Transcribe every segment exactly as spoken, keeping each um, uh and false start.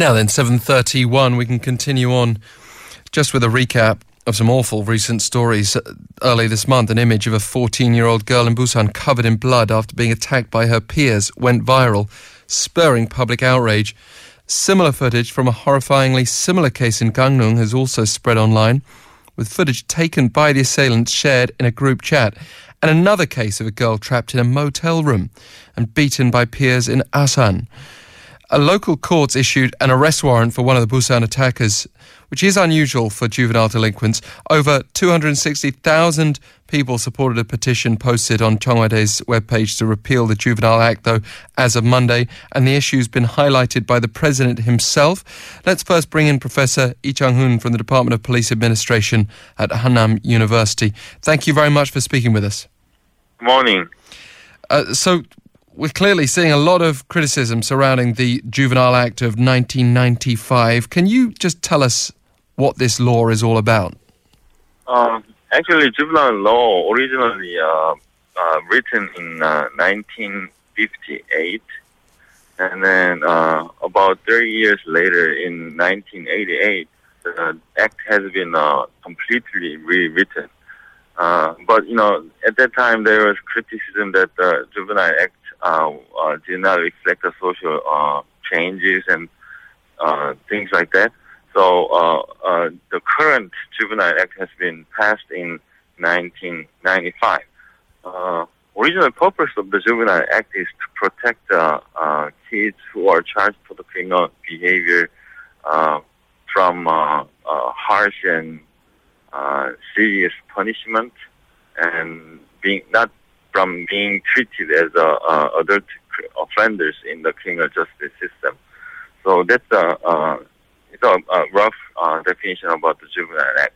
Now then, seven thirty-one, we can continue on just with a recap of some awful recent stories. Early this month, an image of a fourteen-year-old girl in Busan covered in blood after being attacked by her peers went viral, spurring public outrage. Similar footage from a horrifyingly similar case in Gangneung has also spread online, with footage taken by the assailants shared in a group chat, and another case of a girl trapped in a motel room and beaten by peers in Asan. A local court issued an arrest warrant for one of the Busan attackers, which is unusual for juvenile delinquents. Over two hundred sixty thousand people supported a petition posted on Chongwade's webpage to repeal the Juvenile Act, though, as of Monday, and the issue's been highlighted by the president himself. Let's first bring in Professor Lee Chang Hoon from the Department of Police Administration at Han Nam University. Thank you very much for speaking with us. Good morning. Uh, so... We're clearly seeing a lot of criticism surrounding the Juvenile Act of nineteen ninety-five. Can you just tell us what this law is all about? Um, actually, juvenile law originally uh, uh, written in uh, nineteen fifty-eight, and then uh, about thirty years later, in nineteen eighty-eight, the act has been uh, completely rewritten. Uh, but you know, at that time, there was criticism that the Juvenile Act Uh, uh, did not reflect the social uh, changes and uh, things like that. So uh, uh, the current Juvenile Act has been passed in nineteen ninety-five. Uh, original purpose of the Juvenile Act is to protect uh, uh, kids who are charged for the criminal behavior uh, from uh, uh, harsh and uh, serious punishment and being not from being treated as uh, uh, adult offenders in the criminal justice system. So that's a, uh, it's a, a rough uh, definition about the Juvenile Act.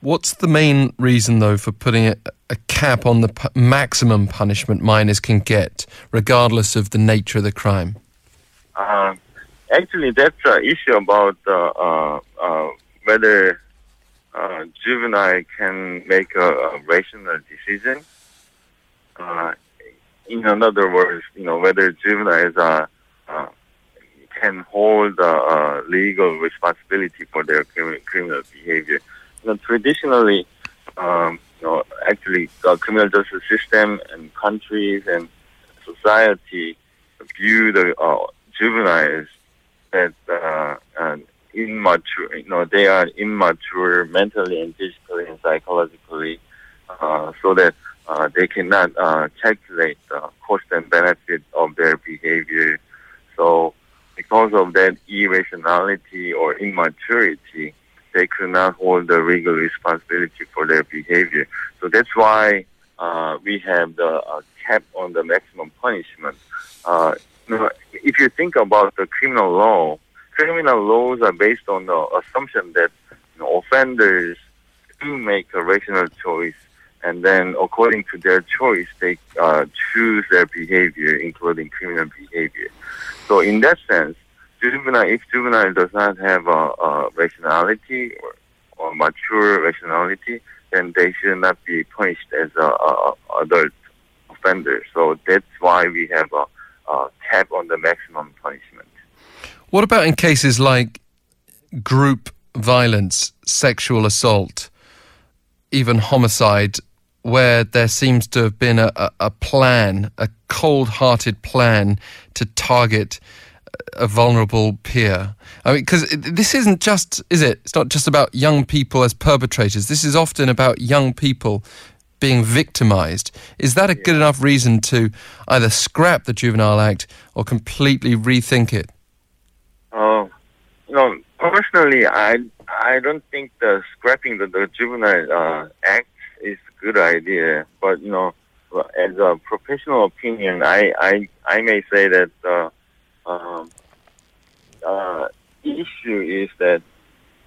What's the main reason, though, for putting a, a cap on the p- maximum punishment minors can get, regardless of the nature of the crime? Uh, actually, that's an issue about uh, uh, uh, whether uh, juvenile can make a, a rational decision. Uh, in other words, you know, whether juveniles uh, uh, can hold uh, uh, legal responsibility for their criminal behavior. You know, traditionally, um, you know, actually, the criminal justice system and countries and society view the uh, juveniles as uh, immature. You know, they are immature mentally and physically and psychologically, uh, so that. Uh, they cannot uh, calculate the uh, cost and benefit of their behavior. So because of that irrationality or immaturity, they could not hold the legal responsibility for their behavior. So that's why uh, we have the uh, cap on the maximum punishment. Uh, you know, if you think about the criminal law, criminal laws are based on the assumption that you know, offenders do make a rational choice. And then, according to their choice, they uh, choose their behavior, including criminal behavior. So, in that sense, juvenile, if juvenile does not have a, a rationality or, or mature rationality, then they should not be punished as a, a adult offender. So that's why we have a, a cap on the maximum punishment. What about in cases like group violence, sexual assault, even homicide, where there seems to have been a, a plan, a cold-hearted plan to target a vulnerable peer? I mean, because this isn't just, is it? It's not just about young people as perpetrators. This is often about young people being victimised. Is that a good enough reason to either scrap the Juvenile Act or completely rethink it? Oh, you know, personally, I... I don't think the scrapping the, the Juvenile uh, Act is a good idea, but you know, as a professional opinion, I I, I may say that the uh, um, uh, issue is that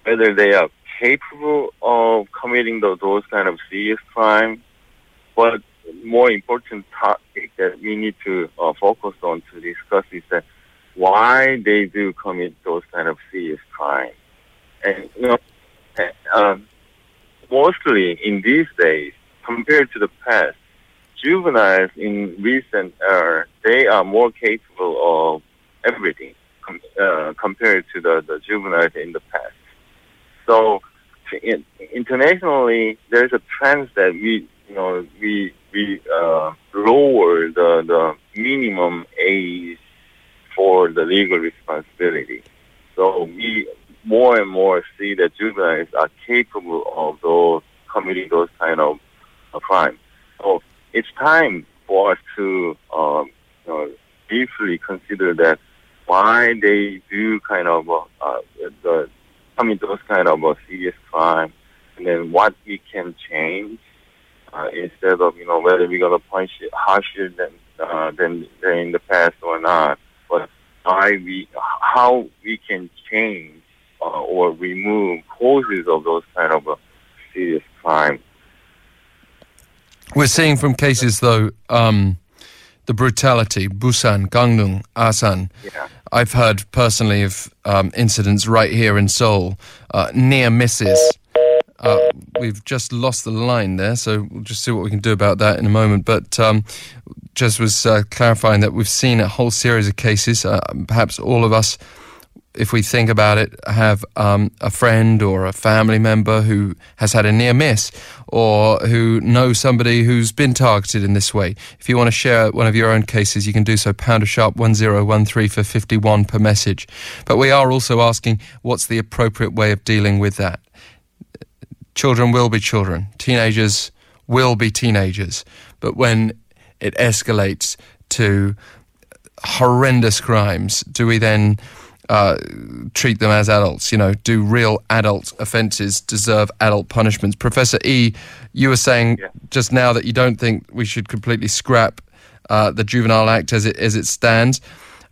whether they are capable of committing the, those kind of serious crime, but more important topic that we need to uh, focus on to discuss is that why they do commit those kind of serious crime. And, you know, uh, mostly in these days, compared to the past, juveniles in recent era, they are more capable of everything, com uh, compared to the, the juveniles in the past. So in, internationally, there's a trend that we, you know, we we uh, lower the the minimum age for the legal responsibility. So we more and more see that juveniles are capable of those committing those kind of uh, crimes. So it's time for us to um, you know, deeply consider that why they do kind of uh, uh, the, commit those kind of uh, serious crimes, and then what we can change uh, instead of, you know, whether we're going to punish it harsher than, uh, than than in the past or not, but why we how we can change uh, or remove causes of those kind of uh, serious crimes. We're seeing from cases, though, um, the brutality, Busan, Gangneung, Asan. Yeah. I've heard personally of um, incidents right here in Seoul, uh, near misses. Uh, we've just lost the line there, so we'll just see what we can do about that in a moment. But um, just was uh, clarifying that we've seen a whole series of cases. Uh, perhaps all of us, if we think about it, have um, a friend or a family member who has had a near miss or who knows somebody who's been targeted in this way. If you want to share one of your own cases, you can do so, pounder sharp one zero one three for fifty-one per message. But we are also asking, what's the appropriate way of dealing with that? Children will be children. Teenagers will be teenagers. But when it escalates to horrendous crimes, do we then... Uh, treat them as adults, you know, do real adult offences deserve adult punishments? Professor E, you were saying yeah. just now that you don't think we should completely scrap uh, the Juvenile Act as it as it stands.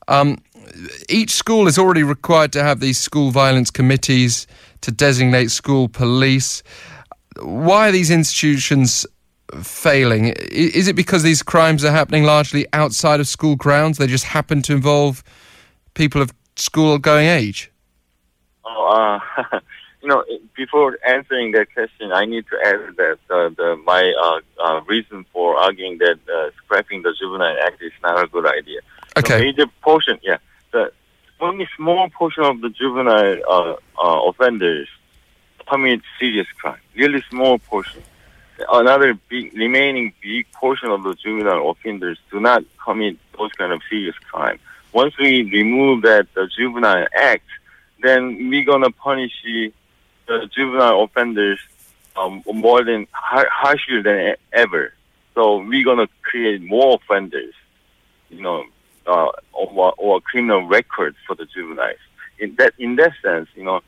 Um, each school is already required to have these school violence committees to designate school police. Why are these institutions failing? Is it because these crimes are happening largely outside of school grounds? They just happen to involve people of school-going age? Oh, uh, you know, before answering that question, I need to add that uh, the, my uh, uh, reason for arguing that uh, scrapping the Juvenile Act is not a good idea. Okay. The major portion, yeah, the only small portion of the juvenile uh, uh, offenders commit serious crime. Really small portion. Another big, remaining big portion of the juvenile offenders do not commit those kind of serious crime. Once we remove that the Juvenile Act, then we're going to punish the, the juvenile offenders um, more than harsher than ever. So we're going to create more offenders, you know, uh, or, or criminal records for the juveniles. In that, in that sense, you know,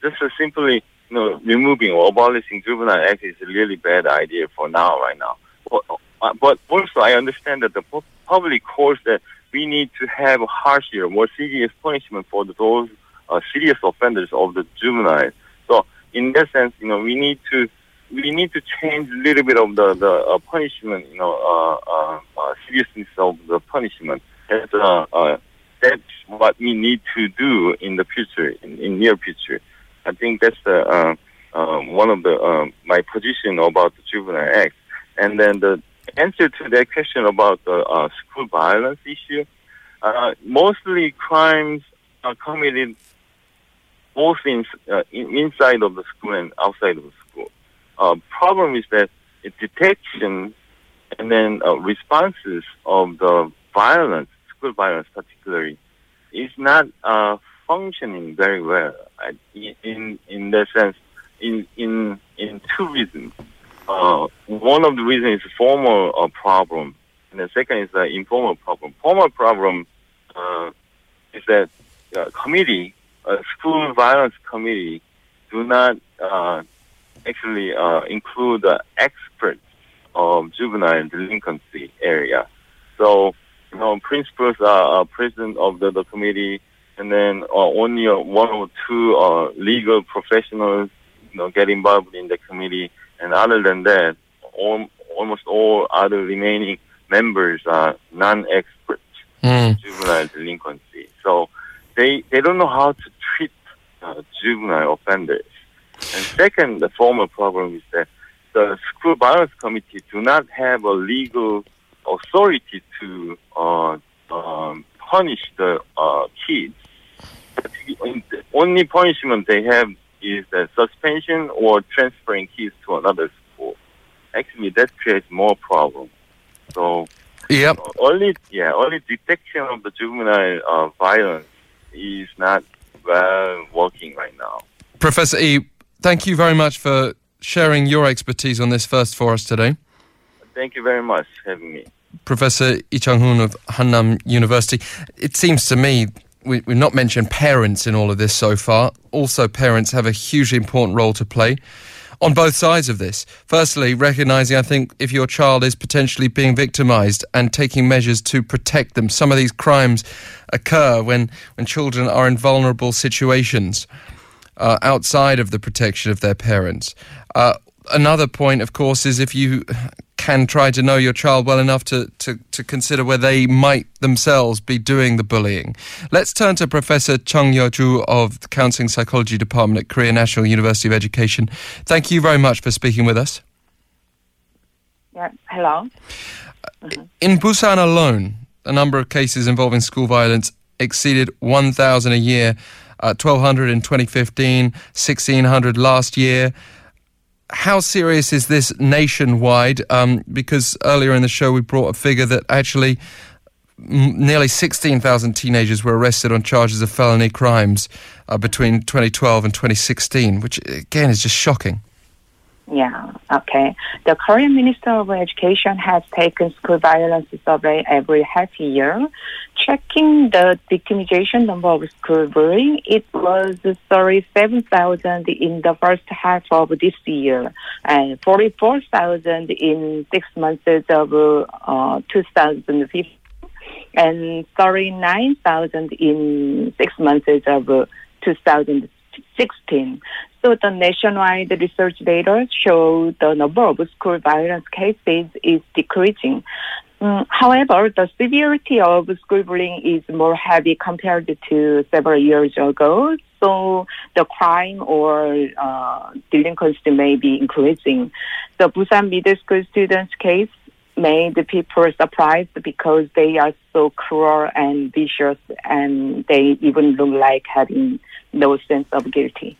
just simply, you know, removing or abolishing Juvenile Act is a really bad idea for now, right now. But, but also, I understand that the public course that we need to have a harsher, more serious punishment for those uh, serious offenders of the juveniles. So, in that sense, you know, we need to we need to change a little bit of the the uh, punishment, you know, uh, uh, uh, seriousness of the punishment. That's uh, uh, that's what we need to do in the future, in, in near future. I think that's the uh, uh, one of the uh, my position about the Juvenile Act, and then the answer to that question about the uh, school violence issue, uh, mostly crimes are committed both in, uh, in, inside of the school and outside of the school. Uh, problem is that the detection and then uh, responses of the violence, school violence particularly, is not uh, functioning very well. In in that sense, in in in two reasons. Uh, one of the reasons is formal uh, problem, and the second is the informal problem. Formal problem uh, is that uh, committee, uh, school violence committee, do not uh, actually uh, include the experts of juvenile delinquency area. So, you know, principals are uh, president of the, the committee, and then uh, only uh, one or two uh, legal professionals, you know, get involved in the committee. And other than that, all, almost all other remaining members are non-experts mm. in juvenile delinquency. So they they don't know how to treat uh, juvenile offenders. And second, the formal problem is that the school violence committee do not have a legal authority to uh, um, punish the uh, kids only punishment they have is the suspension or transferring kids to another school. Actually, that creates more problem. So, yep. only yeah, only detection of the juvenile uh, violence is not well working right now. Professor E, thank you very much for sharing your expertise on this first for us today. Thank you very much for having me. Professor Lee Chang Hoon of Han Nam University. It seems to me we, we've not mentioned parents in all of this so far. Also, parents have a hugely important role to play on both sides of this. Firstly, recognising, I think, if your child is potentially being victimised and taking measures to protect them. Some of these crimes occur when, when children are in vulnerable situations uh, outside of the protection of their parents. Uh, another point, of course, is if you can try to know your child well enough to, to, to consider where they might themselves be doing the bullying. Let's turn to Professor Chung Yeo-Joo of the Counseling Psychology Department at Korea National University of Education. Thank you very much for speaking with us. Yeah, hello. Mm-hmm. In Busan alone, the number of cases involving school violence exceeded one thousand a year, uh, twelve hundred in twenty fifteen, sixteen hundred last year. How serious is this nationwide? Um, because earlier in the show we brought a figure that actually m- nearly sixteen thousand teenagers were arrested on charges of felony crimes uh, between twenty twelve and twenty sixteen, which again is just shocking. Yeah, okay. The Korean Minister of Education has taken school violence survey every half year, checking the victimization number of school bullying. It was thirty-seven thousand in the first half of this year and forty-four thousand in six months of uh, two thousand fifteen and thirty-nine thousand in six months of uh, two thousand sixteen. So the nationwide research data show the number of school violence cases is decreasing. Um, however, the severity of school bullying is more heavy compared to several years ago. So the crime or uh, delinquency may be increasing. The Busan middle school students' case made people surprised because they are so cruel and vicious, and they even look like having no sense of guilty.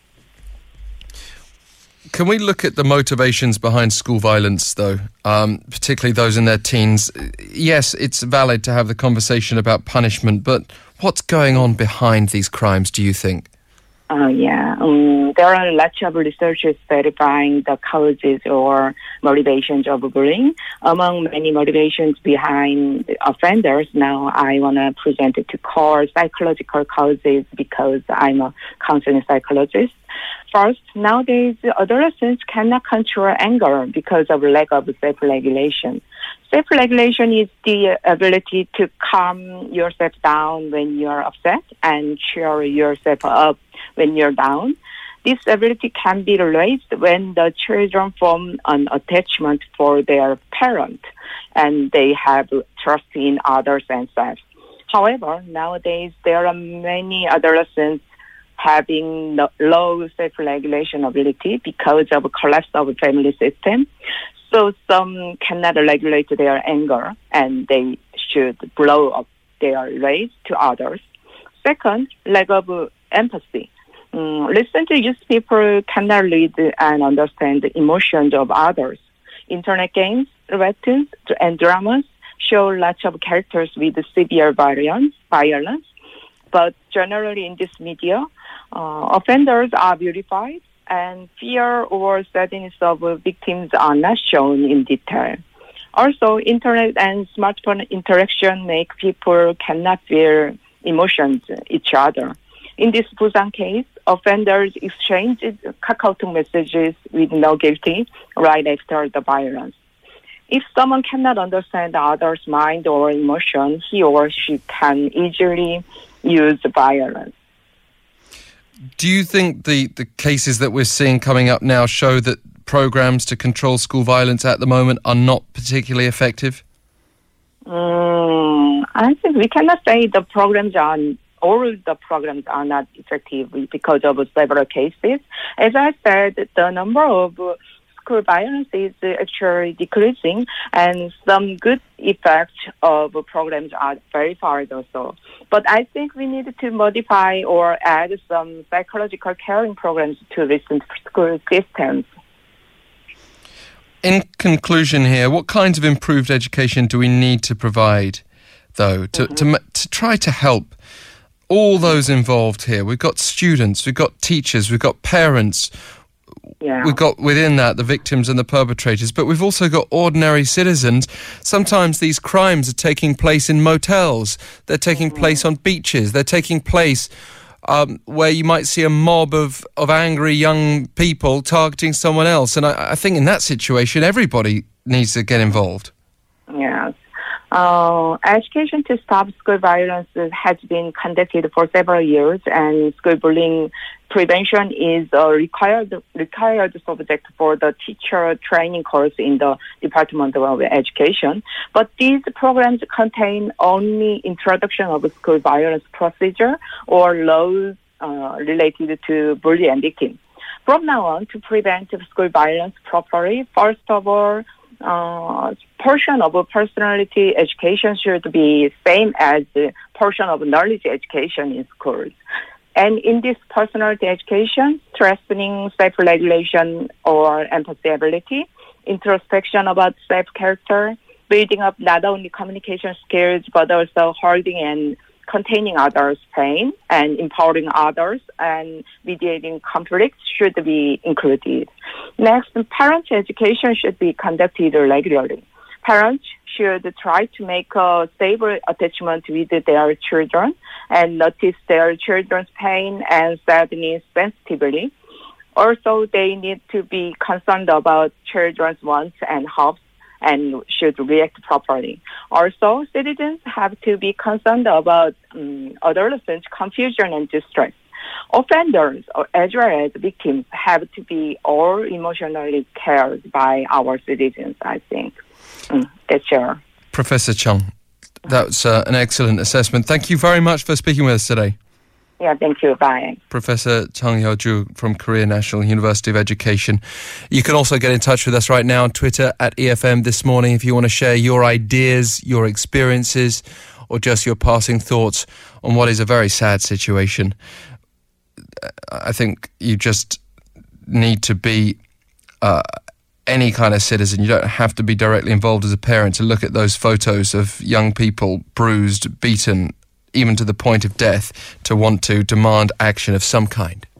Can we look at the motivations behind school violence, though, um, particularly those in their teens? Yes, it's valid to have the conversation about punishment, but what's going on behind these crimes, do you think? Uh, yeah, um, there are lots of researchers verifying the causes or motivations of bullying. Among many motivations behind offenders, now I want to present it to core psychological causes because I'm a counseling psychologist. First, nowadays, adolescents cannot control anger because of lack of self-regulation. Self-regulation is the ability to calm yourself down when you're upset and cheer yourself up when you're down. This ability can be raised when the children form an attachment for their parent and they have trust in others and self. However, nowadays, there are many adolescents having low self-regulation ability because of collapse of the family system. So some cannot regulate their anger and they should blow up their rage to others. Second, lack of empathy. Um, recently, youth people cannot read and understand the emotions of others. Internet games, webtoons, and dramas show lots of characters with severe violence, violence. But generally in this media, uh, offenders are beautified and fear or sadness of victims are not shown in detail. Also, internet and smartphone interaction make people cannot feel emotions each other. In this Busan case, offenders exchanged KakaoTalk messages with no guilty right after the violence. If someone cannot understand the other's mind or emotion, he or she can easily use violence. Do you think the, the cases that we're seeing coming up now show that programs to control school violence at the moment are not particularly effective? Um, I think we cannot say the programs are all the programs are not effective because of several cases. As I said, the number of school violence is actually decreasing, and some good effects of programs are verified also. But I think we need to modify or add some psychological caring programs to recent school systems. In conclusion here, what kinds of improved education do we need to provide, though, to, mm-hmm. to, to try to help all those involved here? We've got students, we've got teachers, we've got parents, yeah. we've got within that the victims and the perpetrators, but we've also got ordinary citizens. Sometimes these crimes are taking place in motels, they're taking mm-hmm. place on beaches, they're taking place um, where you might see a mob of, of angry young people targeting someone else. And I, I think in that situation, everybody needs to get involved. Yes. Uh, education to stop school violence has been conducted for several years, and school bullying prevention is a required required subject for the teacher training course in the Department of Education. But these programs contain only introduction of school violence procedure or laws uh, related to bully and victim. From now on, to prevent school violence properly, first of all, Uh, portion of personality education should be same as the portion of knowledge education in schools. And in this personality education, strengthening self-regulation or empathy ability, introspection about self-character, building up not only communication skills but also holding and containing others' pain and empowering others and mediating conflicts should be included. Next, parent education should be conducted regularly. Parents should try to make a stable attachment with their children and notice their children's pain and sadness sensitively. Also, they need to be concerned about children's wants and hopes and should react properly. Also, citizens have to be concerned about um, adolescent confusion and distress. Offenders, as well as victims, have to be all emotionally cared by our citizens, I think. Mm, that's sure. Professor Chung, that's uh, an excellent assessment. Thank you very much for speaking with us today. Yeah, thank you. Bye. Professor Chung Yeo-Joo from Korea National University of Education. You can also get in touch with us right now on Twitter at E F M This Morning if you want to share your ideas, your experiences, or just your passing thoughts on what is a very sad situation. I think you just need to be uh, any kind of citizen. You don't have to be directly involved as a parent to look at those photos of young people bruised, beaten, even to the point of death, to want to demand action of some kind.